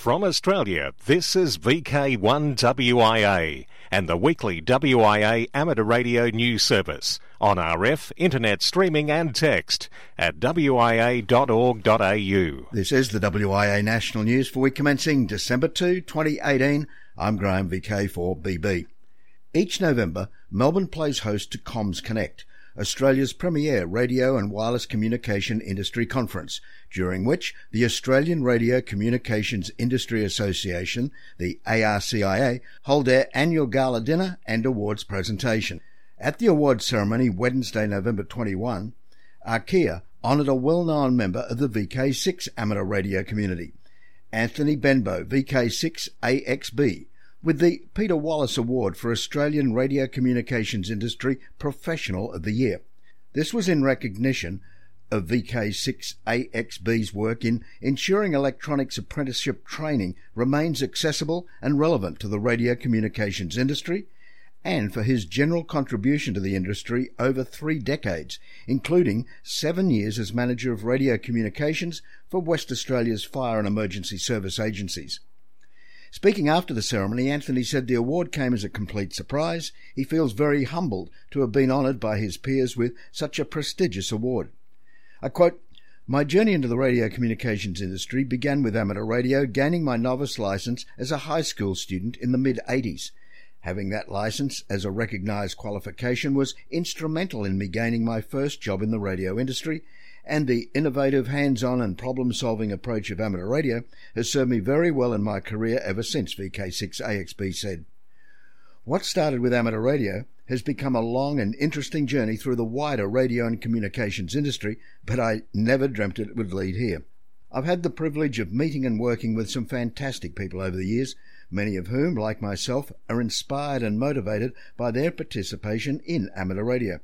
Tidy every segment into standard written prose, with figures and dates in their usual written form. From Australia, this is VK1WIA and the weekly WIA amateur radio news service on RF, internet streaming and text at wia.org.au. This is the WIA National News for week commencing December 2, 2018. I'm Graham, VK4BB. Each November, Melbourne plays host to Comms Connect, Australia's premier radio and wireless communication industry conference, during which the Australian Radio Communications Industry Association, the ARCIA, hold their annual gala dinner and awards presentation. At the awards ceremony Wednesday, November 21, ARCIA honoured a well-known member of the VK6 amateur radio community, Anthony Benbow, VK6AXB, with the Peter Wallace Award for Australian Radio Communications Industry Professional of the Year. This was in recognition of VK6AXB's work in ensuring electronics apprenticeship training remains accessible and relevant to the radio communications industry, and for his general contribution to the industry over 3 decades, including 7 years as manager of radio communications for West Australia's Fire and Emergency Service agencies. Speaking after the ceremony, Anthony said the award came as a complete surprise. He feels very humbled to have been honoured by his peers with such a prestigious award. I quote, "My journey into the radio communications industry began with amateur radio, gaining my novice licence as a high school student in the mid-80s. Having that licence as a recognised qualification was instrumental in me gaining my first job in the radio industry, and the innovative, hands-on and problem-solving approach of amateur radio has served me very well in my career ever since," VK6AXB said. What started with amateur radio has become a long and interesting journey through the wider radio and communications industry, but I never dreamt it would lead here. I've had the privilege of meeting and working with some fantastic people over the years, many of whom, like myself, are inspired and motivated by their participation in amateur radio.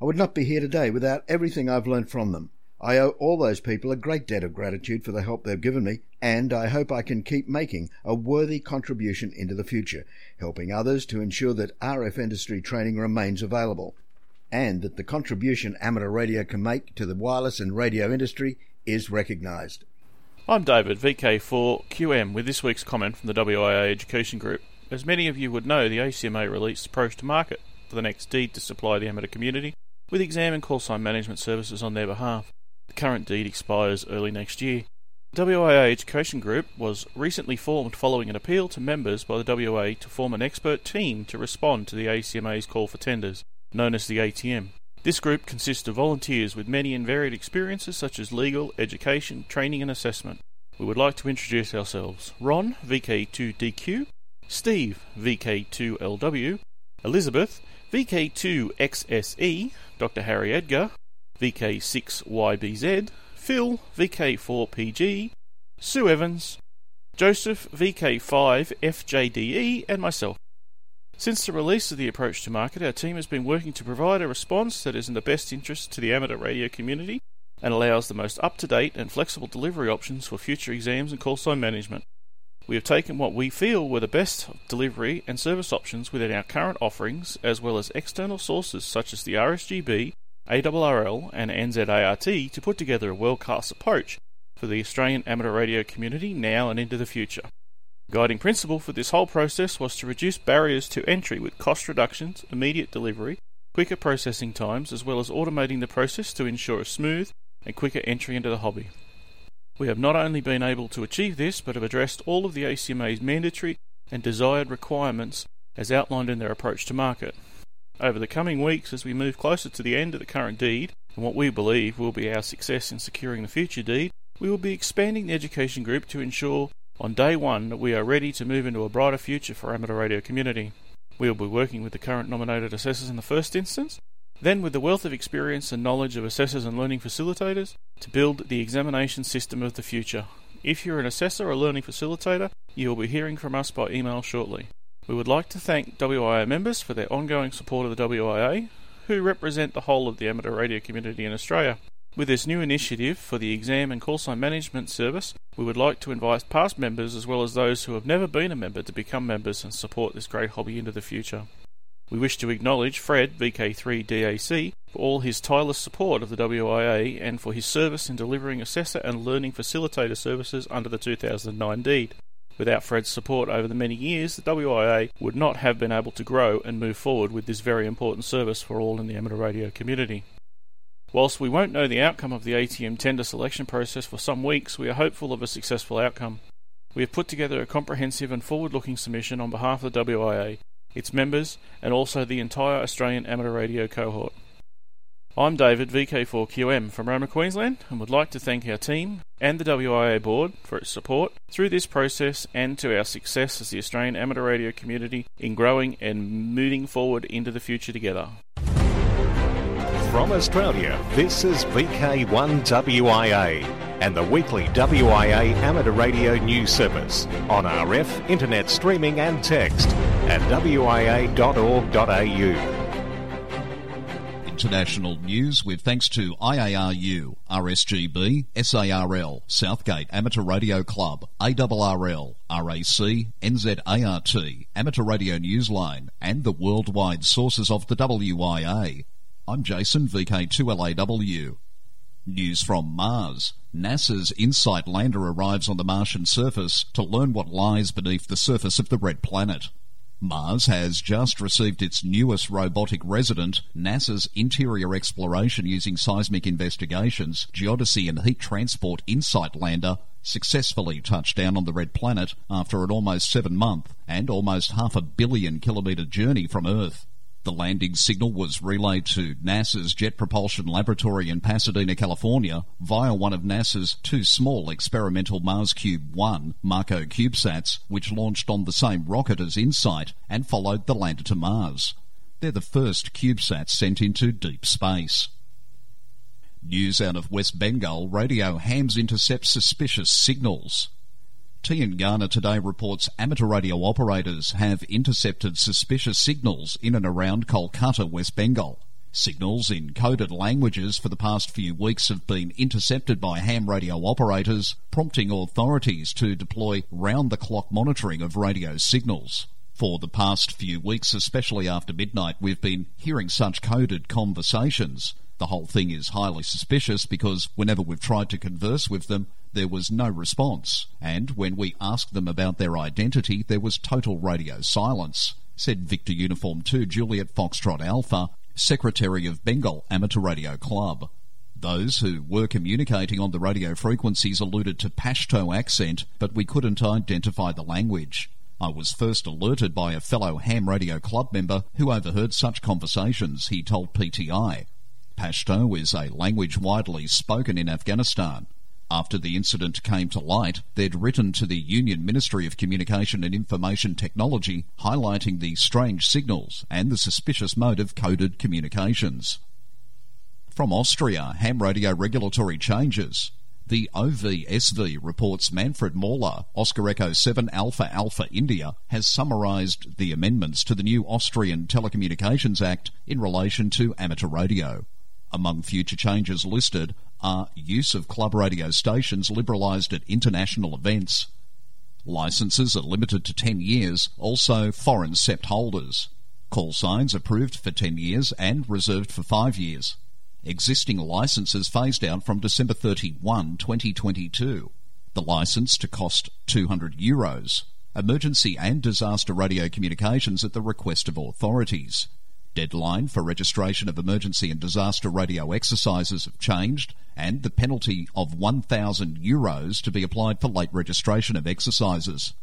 I would not be here today without everything I've learned from them. I owe all those people a great debt of gratitude for the help they've given me, and I hope I can keep making a worthy contribution into the future, helping others to ensure that RF industry training remains available, and that the contribution amateur radio can make to the wireless and radio industry is recognised. I'm David, VK4QM, with this week's comment from the WIA Education Group. As many of you would know, the ACMA released approach to market for the next deed to supply the amateur community with exam and call sign management services on their behalf. The current deed expires early next year. The WIA Education Group was recently formed following an appeal to members by the WIA to form an expert team to respond to the ACMA's call for tenders, known as the ATM. This group consists of volunteers with many and varied experiences such as legal, education, training and assessment. We would like to introduce ourselves. Ron, VK2DQ, Steve, VK2LW, Elizabeth, VK2XSE, Dr. Harry Edgar, VK6YBZ, Phil, VK4PG, Sue Evans, Joseph, VK5FJDE, and myself. Since the release of the approach to market, our team has been working to provide a response that is in the best interest to the amateur radio community and allows the most up-to-date and flexible delivery options for future exams and call sign management. We have taken what we feel were the best delivery and service options within our current offerings, as well as external sources such as the RSGB, ARRL and NZART, to put together a world-class approach for the Australian amateur radio community now and into the future. The guiding principle for this whole process was to reduce barriers to entry with cost reductions, immediate delivery, quicker processing times, as well as automating the process to ensure a smooth and quicker entry into the hobby. We have not only been able to achieve this, but have addressed all of the ACMA's mandatory and desired requirements as outlined in their approach to market. Over the coming weeks, as we move closer to the end of the current deed, and what we believe will be our success in securing the future deed, we will be expanding the education group to ensure on day one that we are ready to move into a brighter future for amateur radio community. We will be working with the current nominated assessors in the first instance, then with the wealth of experience and knowledge of assessors and learning facilitators to build the examination system of the future. If you're an assessor or learning facilitator, you will be hearing from us by email shortly. We would like to thank WIA members for their ongoing support of the WIA, who represent the whole of the amateur radio community in Australia. With this new initiative for the exam and call sign management service, we would like to invite past members as well as those who have never been a member to become members and support this great hobby into the future. We wish to acknowledge Fred, VK3DAC, for all his tireless support of the WIA and for his service in delivering assessor and learning facilitator services under the 2009 deed. Without Fred's support over the many years, the WIA would not have been able to grow and move forward with this very important service for all in the amateur radio community. Whilst we won't know the outcome of the ATM tender selection process for some weeks, we are hopeful of a successful outcome. We have put together a comprehensive and forward-looking submission on behalf of the WIA, its members, and also the entire Australian amateur radio cohort. I'm David, VK4QM from Roma, Queensland, and would like to thank our team and the WIA board for its support through this process and to our success as the Australian amateur radio community in growing and moving forward into the future together. From Australia, this is VK1WIA and the weekly WIA amateur radio news service on RF, internet streaming and text at wia.org.au. International news with thanks to IARU, RSGB, SARL, Southgate Amateur Radio Club, ARRL, RAC, NZART, Amateur Radio Newsline and the worldwide sources of the WIA. I'm Jason, VK2LAW. News from Mars. NASA's InSight lander arrives on the Martian surface to learn what lies beneath the surface of the red planet. Mars has just received its newest robotic resident, NASA's Interior Exploration Using Seismic Investigations, Geodesy and Heat Transport InSight lander, successfully touched down on the red planet after an almost 7-month and almost 500 million kilometre journey from Earth. The landing signal was relayed to NASA's Jet Propulsion Laboratory in Pasadena, California, via one of NASA's two small experimental MarsCube-1 Marco CubeSats, which launched on the same rocket as InSight and followed the lander to Mars. They're the first CubeSats sent into deep space. News out of West Bengal, radio hams intercept suspicious signals. TNGANA Today reports amateur radio operators have intercepted suspicious signals in and around Kolkata, West Bengal. Signals in coded languages for the past few weeks have been intercepted by ham radio operators, prompting authorities to deploy round-the-clock monitoring of radio signals. For the past few weeks, especially after midnight, we've been hearing such coded conversations. The whole thing is highly suspicious because whenever we've tried to converse with them, there was no response, and when we asked them about their identity, there was total radio silence, said Victor Uniform 2 Juliet Foxtrot Alpha, Secretary of Bengal Amateur Radio Club. Those who were communicating on the radio frequencies alluded to Pashto accent, but we couldn't identify the language. I was first alerted by a fellow Ham Radio Club member who overheard such conversations, he told PTI. Pashto is a language widely spoken in Afghanistan. After the incident came to light, they'd written to the Union Ministry of Communication and Information Technology highlighting the strange signals and the suspicious mode of coded communications. From Austria, ham radio regulatory changes. The OVSV reports Manfred Mahler, Oscar Echo 7 Alpha Alpha India, has summarised the amendments to the new Austrian Telecommunications Act in relation to amateur radio. Among future changes listed are use of club radio stations liberalised at international events. Licences are limited to 10 years, also foreign sept holders. Call signs approved for 10 years and reserved for 5 years. Existing licences phased out from December 31, 2022. The licence to cost €200. Emergency and disaster radio communications at the request of authorities. Deadline for registration of emergency and disaster radio exercises have changed, and the penalty of €1,000 to be applied for late registration of exercises.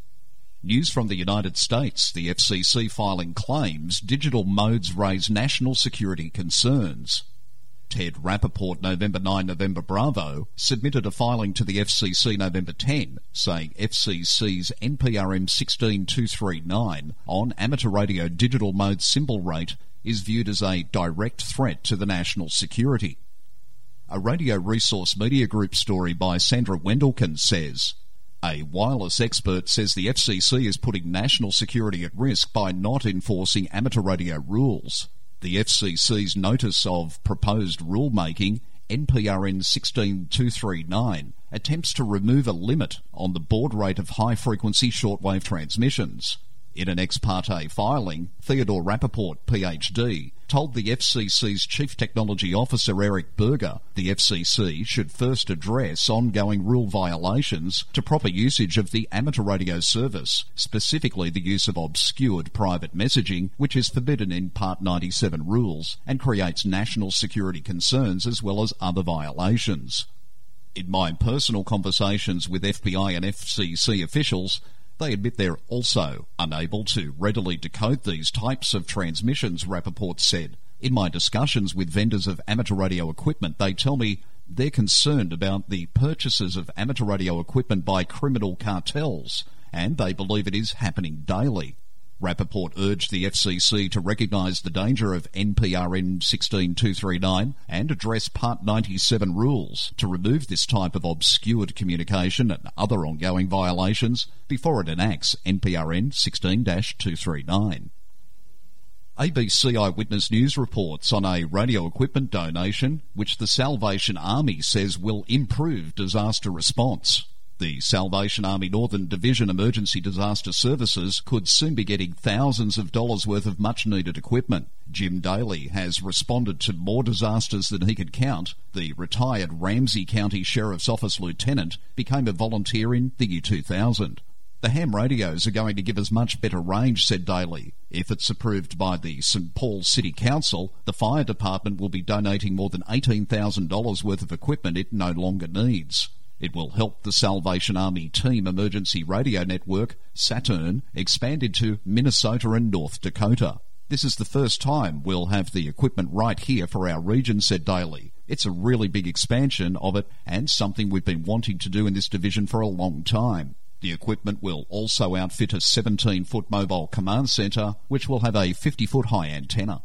News from the United States, the FCC filing claims digital modes raise national security concerns. Ted Rappaport, November 9, November Bravo, submitted a filing to the FCC November 10, saying FCC's NPRM 16239 on amateur radio digital mode symbol rate is viewed as a direct threat to the national security. A Radio Resource Media Group story by Sandra Wendelken says, a wireless expert says the FCC is putting national security at risk by not enforcing amateur radio rules. The FCC's notice of proposed rulemaking, NPRM 16239, attempts to remove a limit on the board rate of high-frequency shortwave transmissions. In an ex parte filing, Theodore Rappaport, PhD, told the FCC's Chief Technology Officer Eric Berger the FCC should first address ongoing rule violations to proper usage of the amateur radio service, specifically the use of obscured private messaging, which is forbidden in Part 97 rules and creates national security concerns as well as other violations. In my personal conversations with FBI and FCC officials, they admit they're also unable to readily decode these types of transmissions, Rappaport said. In my discussions with vendors of amateur radio equipment, they tell me they're concerned about the purchases of amateur radio equipment by criminal cartels, and they believe it is happening daily. Rappaport urged the FCC to recognise the danger of NPRM 16239 and address Part 97 rules to remove this type of obscured communication and other ongoing violations before it enacts NPRM 16-239. ABC Eyewitness News reports on a radio equipment donation which the Salvation Army says will improve disaster response. The Salvation Army Northern Division Emergency Disaster Services could soon be getting thousands of dollars worth of much-needed equipment. Jim Daly has responded to more disasters than he could count. The retired Ramsey County Sheriff's Office Lieutenant became a volunteer in the year 2000. The ham radios are going to give us much better range, said Daly. If it's approved by the St Paul City Council, the fire department will be donating more than $18,000 worth of equipment it no longer needs. It will help the Salvation Army Team Emergency Radio Network, Saturn, expand into Minnesota and North Dakota. This is the first time we'll have the equipment right here for our region, said Daly. It's a really big expansion of it and something we've been wanting to do in this division for a long time. The equipment will also outfit a 17-foot mobile command centre, which will have a 50-foot high antenna.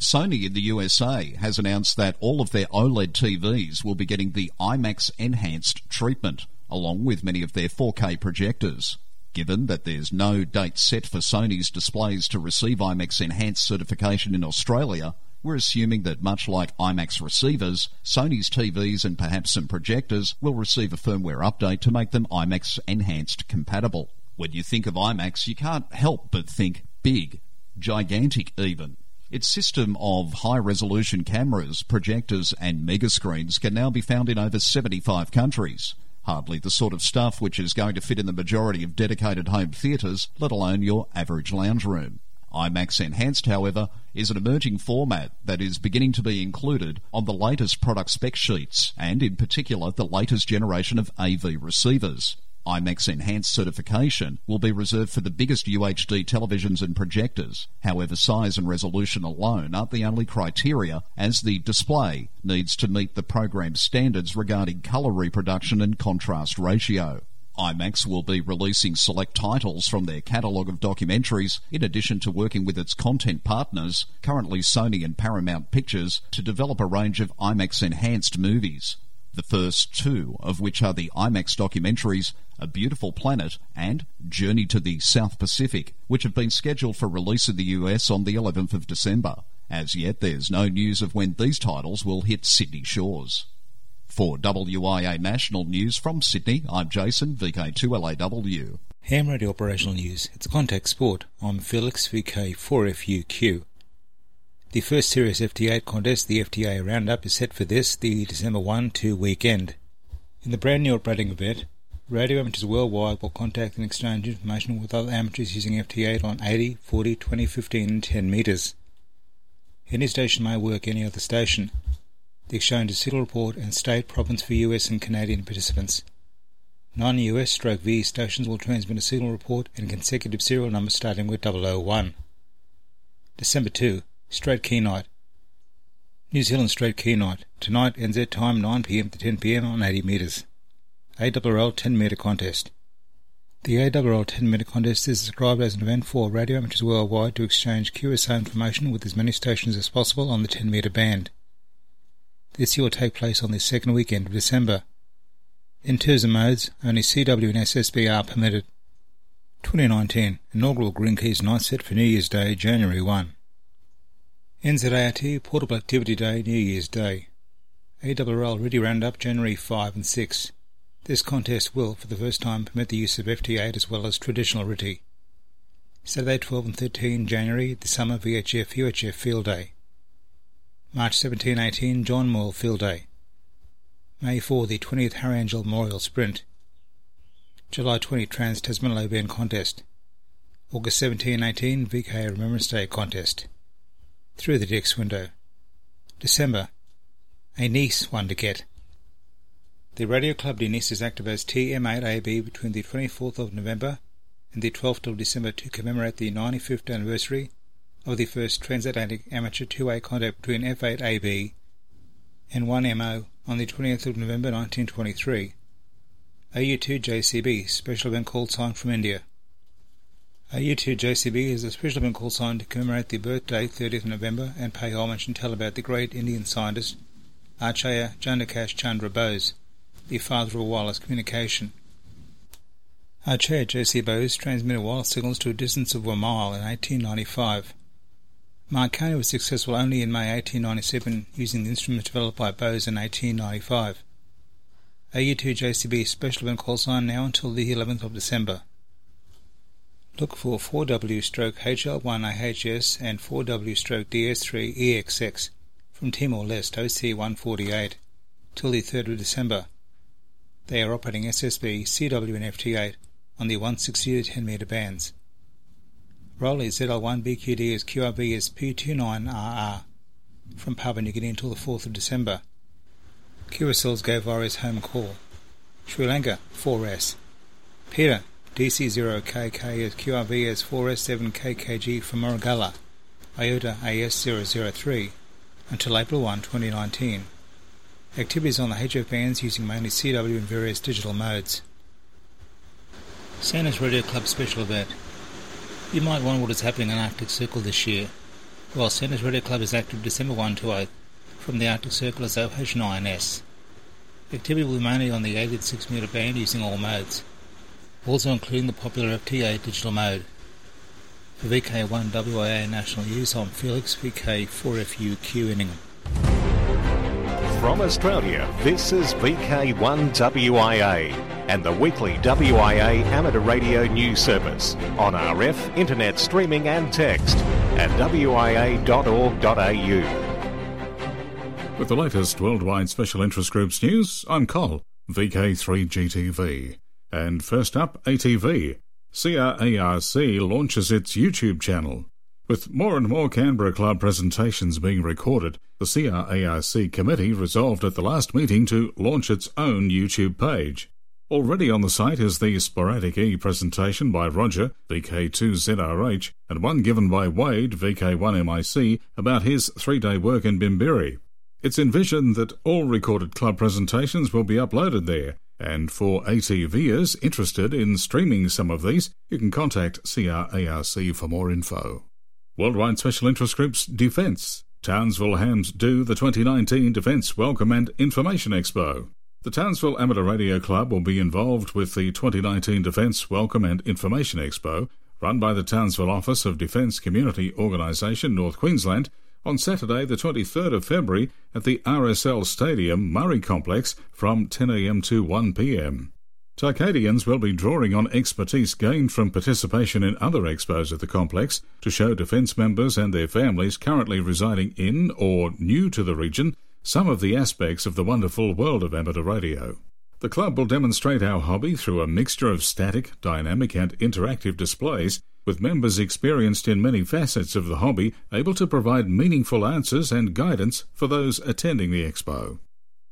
Sony in the USA has announced that all of their OLED TVs will be getting the IMAX enhanced treatment, along with many of their 4K projectors. Given that there's no date set for Sony's displays to receive IMAX enhanced certification in Australia, we're assuming that much like IMAX receivers, Sony's TVs and perhaps some projectors will receive a firmware update to make them IMAX enhanced compatible. When you think of IMAX, you can't help but think big, gigantic even. Its system of high-resolution cameras, projectors and megascreens can now be found in over 75 countries. Hardly the sort of stuff which is going to fit in the majority of dedicated home theatres, let alone your average lounge room. IMAX Enhanced, however, is an emerging format that is beginning to be included on the latest product spec sheets and, in particular, the latest generation of AV receivers. IMAX Enhanced certification will be reserved for the biggest UHD televisions and projectors. However, size and resolution alone aren't the only criteria, as the display needs to meet the program's standards regarding colour reproduction and contrast ratio. IMAX will be releasing select titles from their catalogue of documentaries, in addition to working with its content partners, currently Sony and Paramount Pictures, to develop a range of IMAX Enhanced movies. The first two of which are the IMAX documentaries A Beautiful Planet and Journey to the South Pacific, which have been scheduled for release in the US on the 11th of December. As yet, there's no news of when these titles will hit Sydney shores. For WIA National News from Sydney, I'm Jason, VK2LAW. Ham Radio Operational News. It's Contact Sport. I'm Felix, VK4FUQ. The first Series FT8 contest, the FTA Roundup, is set for the December 1-2 weekend. In the brand new operating event, radio amateurs worldwide will contact and exchange information with other amateurs using FT8 on 80, 40, 20, 15 and 10 metres. Any station may work any other station. The exchange is CITL report and state, province for US and Canadian participants. Non-US/VE stations will transmit a CITL report and consecutive serial numbers starting with 001. December 2. Straight Key Night. New Zealand Straight Key Night. Tonight, NZ time 9 PM to 10 PM on 80 metres. ARRL 10 metre contest. The ARRL 10 metre contest is described as an event for radio amateurs worldwide to exchange QSA information with as many stations as possible on the 10 metre band. This year will take place on the second weekend of December. In terms of modes, only CW and SSB are permitted. 2019 Inaugural Green Keys Night set for New Year's Day, January 1. NZART Portable Activity Day, New Year's Day. ARRL Ready Roundup, January 5 and 6. This contest will, for the first time, permit the use of FT8 as well as traditional RITI. Saturday 12 and 13 January, the Summer VHF-UHF Field Day. March 17-18 John Moore Field Day. May 4 the 20th Harry Angel Memorial Sprint. July 20 Trans-Tasman Low-Band Contest. August 17-18 VK Remembrance Day Contest. Through the DEX window. December. A Nice one to get. The Radio Club de Nice is active as TM8AB between the 24th of November and the 12th of December to commemorate the 95th anniversary of the first transatlantic amateur two-way contact between F8AB and 1MO on the 20th of November 1923. AU2JCB, special event call sign from India. AU2JCB is a special event call sign to commemorate the birthday 30th November and pay homage and tell about the great Indian scientist Acharya Janakash Chandra Bose, the father of wireless communication. Acharya J.C. Bose transmitted wireless signals to a distance of 1 mile in 1895. Marconi was successful only in May 1897 using the instruments developed by Bose in 1895. AU2JCB special event call sign now until the 11th of December. Look for 4W/HL1AHS and 4W/DS3EXX from Timor-Leste OC148 till the 3rd of December. They are operating SSB, CW and FT8 on the 160 to 10 meter bands. Rolly ZL1BQD as QRB as P29RR from Papua New Guinea until the 4th of December. QSLs go via his home call. Sri Lanka, 4S. Peter, DC0KK as QRB as 4S7KKG from Morogala, IOTA AS003 until April 1, 2019. Activities on the HF bands using mainly CW and various digital modes. Santa's Radio Club special event. You might wonder what is happening in Arctic Circle this year. Well, Santa's Radio Club is active December 1 to 8 from the Arctic Circle as OH9S. Activity will be mainly on the 8 and 6 meter band using all modes, also including the popular FTA digital mode. For VK1WIA national use, I'm Felix, VK4FUQ Inningham. From Australia, this is VK1WIA and the weekly WIA amateur radio news service on RF, internet streaming and text at wia.org.au. With the latest worldwide special interest groups news, I'm Col, VK3GTV. And first up, ATV. CRARC launches its YouTube channel. With more and more Canberra Club presentations being recorded, the CRARC committee resolved at the last meeting to launch its own YouTube page. Already on the site is the Sporadic E presentation by Roger, VK2ZRH, and one given by Wade, VK1MIC, about his 3-day work in Bimbiri. It's envisioned that all recorded club presentations will be uploaded there, and for ATVers interested in streaming some of these, you can contact CRARC for more info. Worldwide Special Interest Group's Defence. Townsville hams do the 2019 Defence Welcome and Information Expo. The Townsville Amateur Radio Club will be involved with the 2019 Defence Welcome and Information Expo, run by the Townsville Office of Defence Community Organisation, North Queensland, on Saturday the 23rd of February at the RSL Stadium, Murray Complex, from 10 a.m. to 1 p.m. Tarcadians will be drawing on expertise gained from participation in other expos at the complex to show defence members and their families currently residing in or new to the region some of the aspects of the wonderful world of amateur radio. The club will demonstrate our hobby through a mixture of static, dynamic and interactive displays, with members experienced in many facets of the hobby able to provide meaningful answers and guidance for those attending the expo.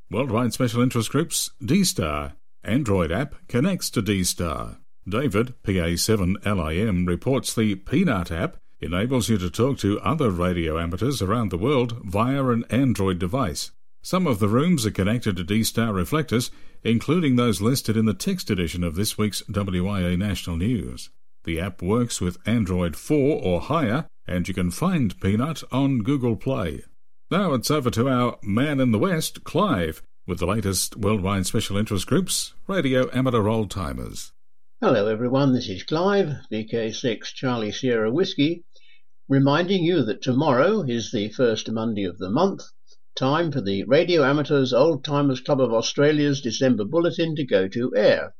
Worldwide Special Interest Groups, D-Star. Android app connects to D-Star. David, PA7LIM, reports the Peanut app enables you to talk to other radio amateurs around the world via an Android device. Some of the rooms are connected to D-Star reflectors, including those listed in the text edition of this week's WIA National News. The app works with Android 4 or higher, and you can find Peanut on Google Play. Now it's over to our man in the West, Clive, with the latest worldwide special interest groups, radio amateur old-timers. Hello everyone, this is Clive, VK6 Charlie Sierra Whiskey, reminding you that tomorrow is the first Monday of the month, time for the Radio Amateurs Old-Timers Club of Australia's December Bulletin to go to air.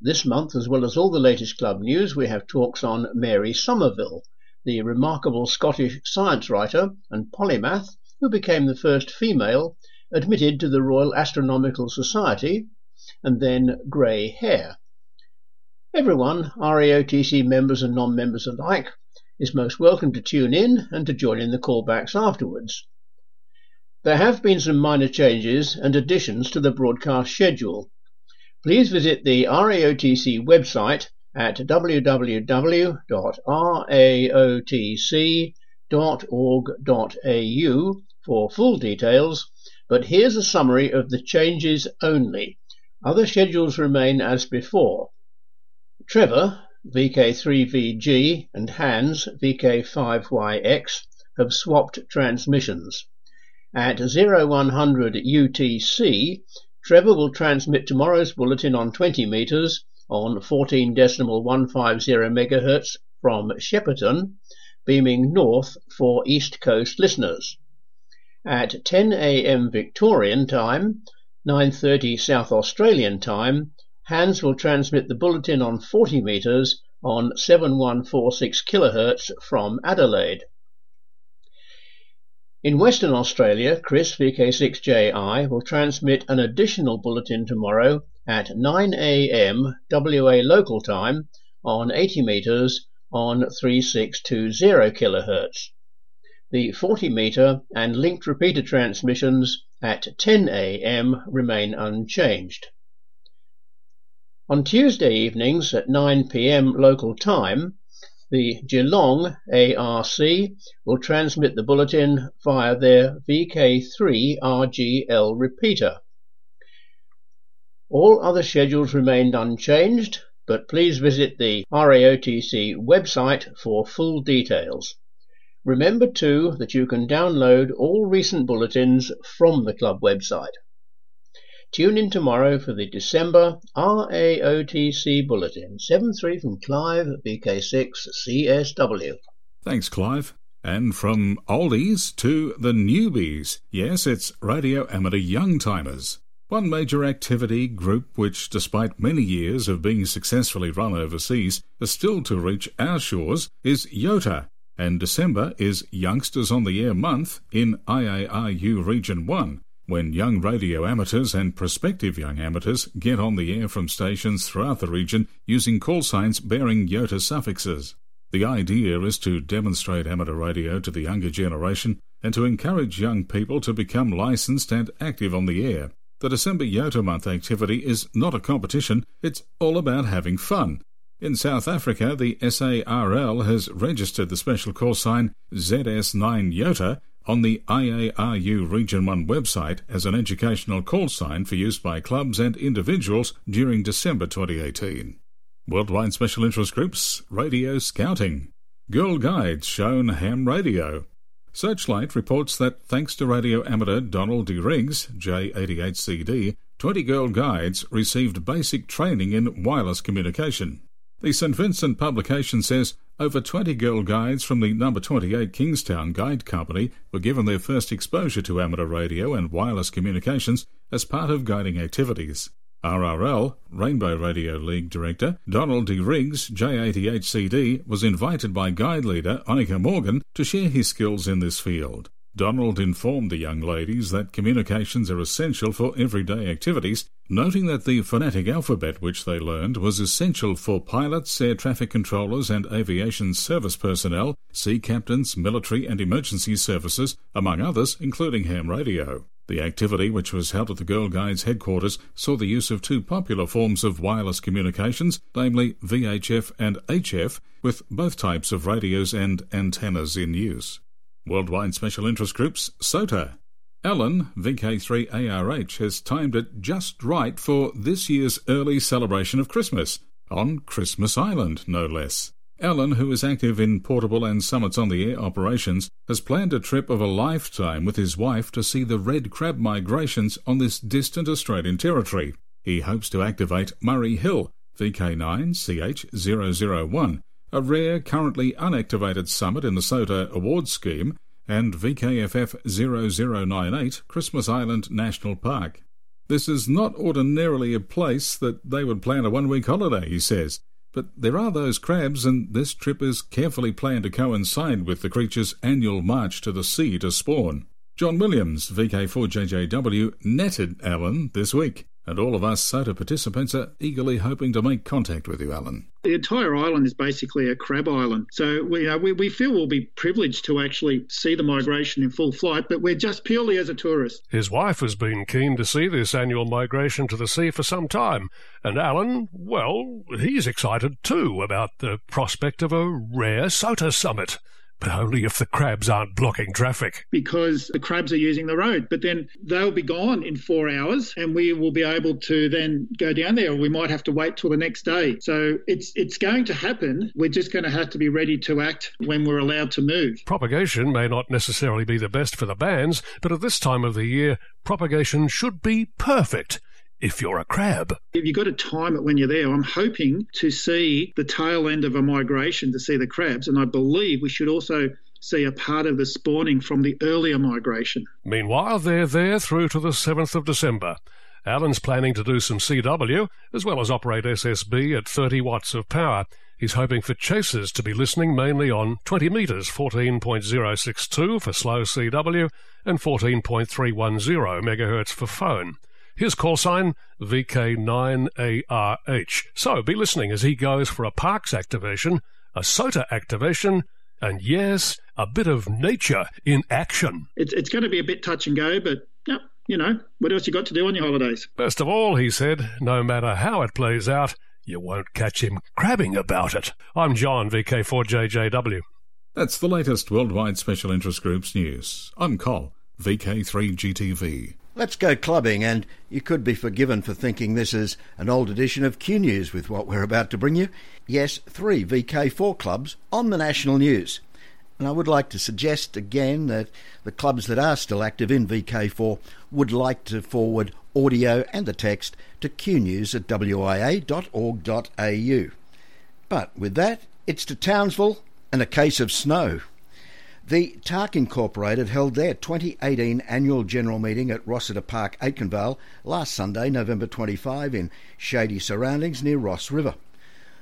This month, as well as all the latest club news, we have talks on Mary Somerville, the remarkable Scottish science writer and polymath who became the first female admitted to the Royal Astronomical Society, and then grey hair. Everyone, RAOTC members and non-members alike, is most welcome to tune in and to join in the callbacks afterwards. There have been some minor changes and additions to the broadcast schedule. Please visit the RAOTC website at www.raotc.org.au for full details, but here's a summary of the changes only. Other schedules remain as before. Trevor, VK3VG, and Hans, VK5YX, have swapped transmissions. At 0100 UTC, Trevor will transmit tomorrow's bulletin on 20 metres on 14.150 MHz from Shepperton, beaming north for East Coast listeners. At 10 a.m. Victorian time, 9.30 South Australian time, Hans will transmit the bulletin on 40 metres on 7146 kHz from Adelaide. In Western Australia, Chris VK6JI will transmit an additional bulletin tomorrow at 9 a.m. WA local time on 80 metres on 3620 kHz. The 40 metre and linked repeater transmissions at 10 a.m. remain unchanged. On Tuesday evenings at 9 p.m. local time, the Geelong ARC will transmit the bulletin via their VK3RGL repeater. All other schedules remained unchanged, but please visit the RAOTC website for full details. Remember too that you can download all recent bulletins from the club website. Tune in tomorrow for the December RAOTC Bulletin, 7.3 from Clive, VK6CSW. Thanks, Clive. And from oldies to the newbies. Yes, it's Radio Amateur Young-Timers. One major activity group which, despite many years of being successfully run overseas, is still to reach our shores is YOTA, and December is Youngsters on the Air Month in IARU Region 1. When young radio amateurs and prospective young amateurs get on the air from stations throughout the region using call signs bearing YOTA suffixes. The idea is to demonstrate amateur radio to the younger generation and to encourage young people to become licensed and active on the air. The December YOTA Month activity is not a competition, it's all about having fun. In South Africa, the SARL has registered the special call sign ZS9YOTA on the IARU Region 1 website as an educational call sign for use by clubs and individuals during December 2018. Worldwide Special Interest Groups, Radio Scouting. Girl Guides shown ham radio. Searchlight reports that thanks to radio amateur Donald D. Riggs, J88CD, 20 Girl Guides received basic training in wireless communication. The St Vincent publication says over 20 Girl Guides from the No. 28 Kingstown Guide Company were given their first exposure to amateur radio and wireless communications as part of guiding activities. RRL, Rainbow Radio League Director, Donald D. Riggs, J88CD, was invited by guide leader Onika Morgan to share his skills in this field. Donald informed the young ladies that communications are essential for everyday activities, noting that the phonetic alphabet which they learned was essential for pilots, air traffic controllers and aviation service personnel, sea captains, military and emergency services, among others, including ham radio. The activity, which was held at the Girl Guides headquarters, saw the use of two popular forms of wireless communications, namely VHF and HF, with both types of radios and antennas in use. Worldwide Special Interest Groups, SOTA. Alan, VK3ARH, has timed it just right for this year's early celebration of Christmas, on Christmas Island, no less. Alan, who is active in portable and summits-on-the-air operations, has planned a trip of a lifetime with his wife to see the red crab migrations on this distant Australian territory. He hopes to activate Murray Hill, VK9CH001, a rare, currently unactivated summit in the SOTA Awards Scheme, and VKFF 0098 Christmas Island National Park. This is not ordinarily a place that they would plan a one-week holiday, he says, but there are those crabs, and this trip is carefully planned to coincide with the creature's annual march to the sea to spawn. John Williams, VK4JJW, netted Alan this week, and all of us SOTA participants are eagerly hoping to make contact with you, Alan. The entire island is basically a crab island. So we feel we'll be privileged to actually see the migration in full flight, but we're just purely as a tourist. His wife has been keen to see this annual migration to the sea for some time, and Alan, well, he's excited too about the prospect of a rare SOTA summit. But only if the crabs aren't blocking traffic. Because the crabs are using the road, but then they'll be gone in 4 hours and we will be able to then go down there, or we might have to wait till the next day. So it's going to happen. We're just going to have to be ready to act when we're allowed to move. Propagation may not necessarily be the best for the bands, but at this time of the year, propagation should be perfect. If you're a crab. If you've got to time it when you're there, I'm hoping to see the tail end of a migration to see the crabs, and I believe we should also see a part of the spawning from the earlier migration. Meanwhile, they're there through to the 7th of December. Alan's planning to do some CW, as well as operate SSB at 30 watts of power. He's hoping for chasers to be listening mainly on 20 metres, 14.062 for slow CW, and 14.310 megahertz for phone. His call sign, VK9ARH. So be listening as he goes for a parks activation, a SOTA activation, and yes, a bit of nature in action. It's going to be a bit touch and go, but yeah, you know, what else you got to do on your holidays? Best of all, he said, no matter how it plays out, you won't catch him crabbing about it. I'm John, VK4JJW. That's the latest Worldwide Special Interest Groups news. I'm Col, VK3GTV. Let's go clubbing, and you could be forgiven for thinking this is an old edition of Q News with what we're about to bring you. Yes, 3 VK4 clubs on the national news. And I would like to suggest again that the clubs that are still active in VK4 would like to forward audio and the text to qnews@wia.org.au. But with that, it's to Townsville and a case of snow. The TARC Incorporated held their 2018 Annual General Meeting at Rossiter Park, Aitkenvale, last Sunday, November 25, in shady surroundings near Ross River.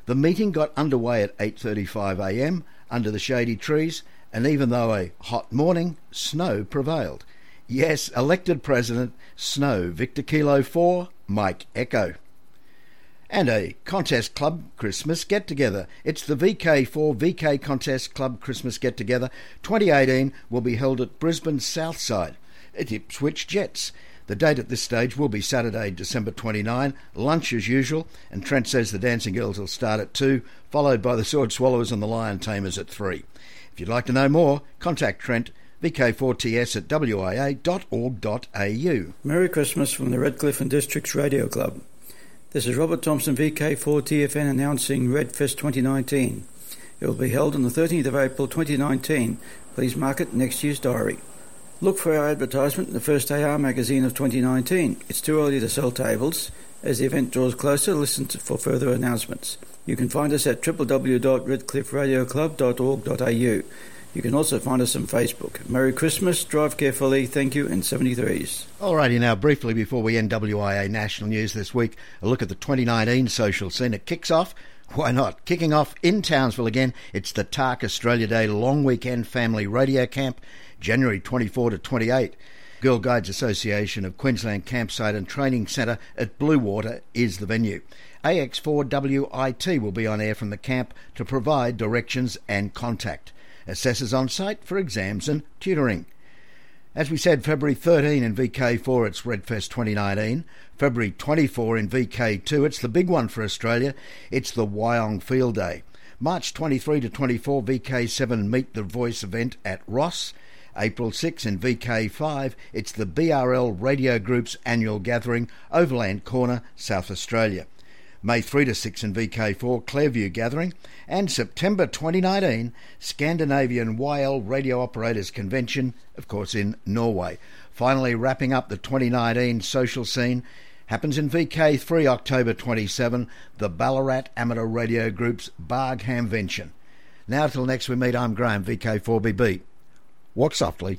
The meeting got underway at 8:35am under the shady trees, and even though a hot morning, snow prevailed. Yes, elected President Snow, Victor Kilo 4, Mike Echo. And a Contest Club Christmas get-together. It's the VK4VK Contest Club Christmas get-together 2018 will be held at Brisbane's Southside at Ipswich Jets. The date at this stage will be Saturday, December 29, lunch as usual, and Trent says the Dancing Girls will start at 2, followed by the Sword Swallowers and the Lion Tamers at 3. If you'd like to know more, contact Trent, vk4ts@wia.org.au. Merry Christmas from the Redcliffe and Districts Radio Club. This is Robert Thompson, VK4TFN, announcing Redfest 2019. It will be held on the 13th of April 2019. Please mark it next year's diary. Look for our advertisement in the first AR magazine of 2019. It's too early to sell tables. As the event draws closer, listen for further announcements. You can find us at www.redcliffradioclub.org.au. You can also find us on Facebook. Merry Christmas, drive carefully, thank you, and 73s. Alrighty, now briefly before we end WIA national news this week, a look at the 2019 social scene. It kicks off, why not? Kicking off in Townsville again, it's the TARC Australia Day Long Weekend Family Radio Camp, January 24 to 28. Girl Guides Association of Queensland Campsite and Training Centre at Bluewater is the venue. AX4WIT will be on air from the camp to provide directions and contact. Assessors on site for exams and tutoring. As we said, February 13 in VK4, it's Redfest 2019. February 24 in VK2, it's the big one for Australia. It's the Wyong Field Day. March 23 to 24, VK7 Meet the Voice event at Ross. April 6 in VK5, it's the BRL Radio Group's annual gathering, Overland Corner, South Australia. May 3 to 6 in VK4, Clairview Gathering, and September 2019, Scandinavian YL Radio Operators Convention, of course in Norway. Finally, wrapping up the 2019 social scene, happens in VK3, October 27, the Ballarat Amateur Radio Group's Barghamvention. Now till next we meet, I'm Graham, VK4BB. Walk softly.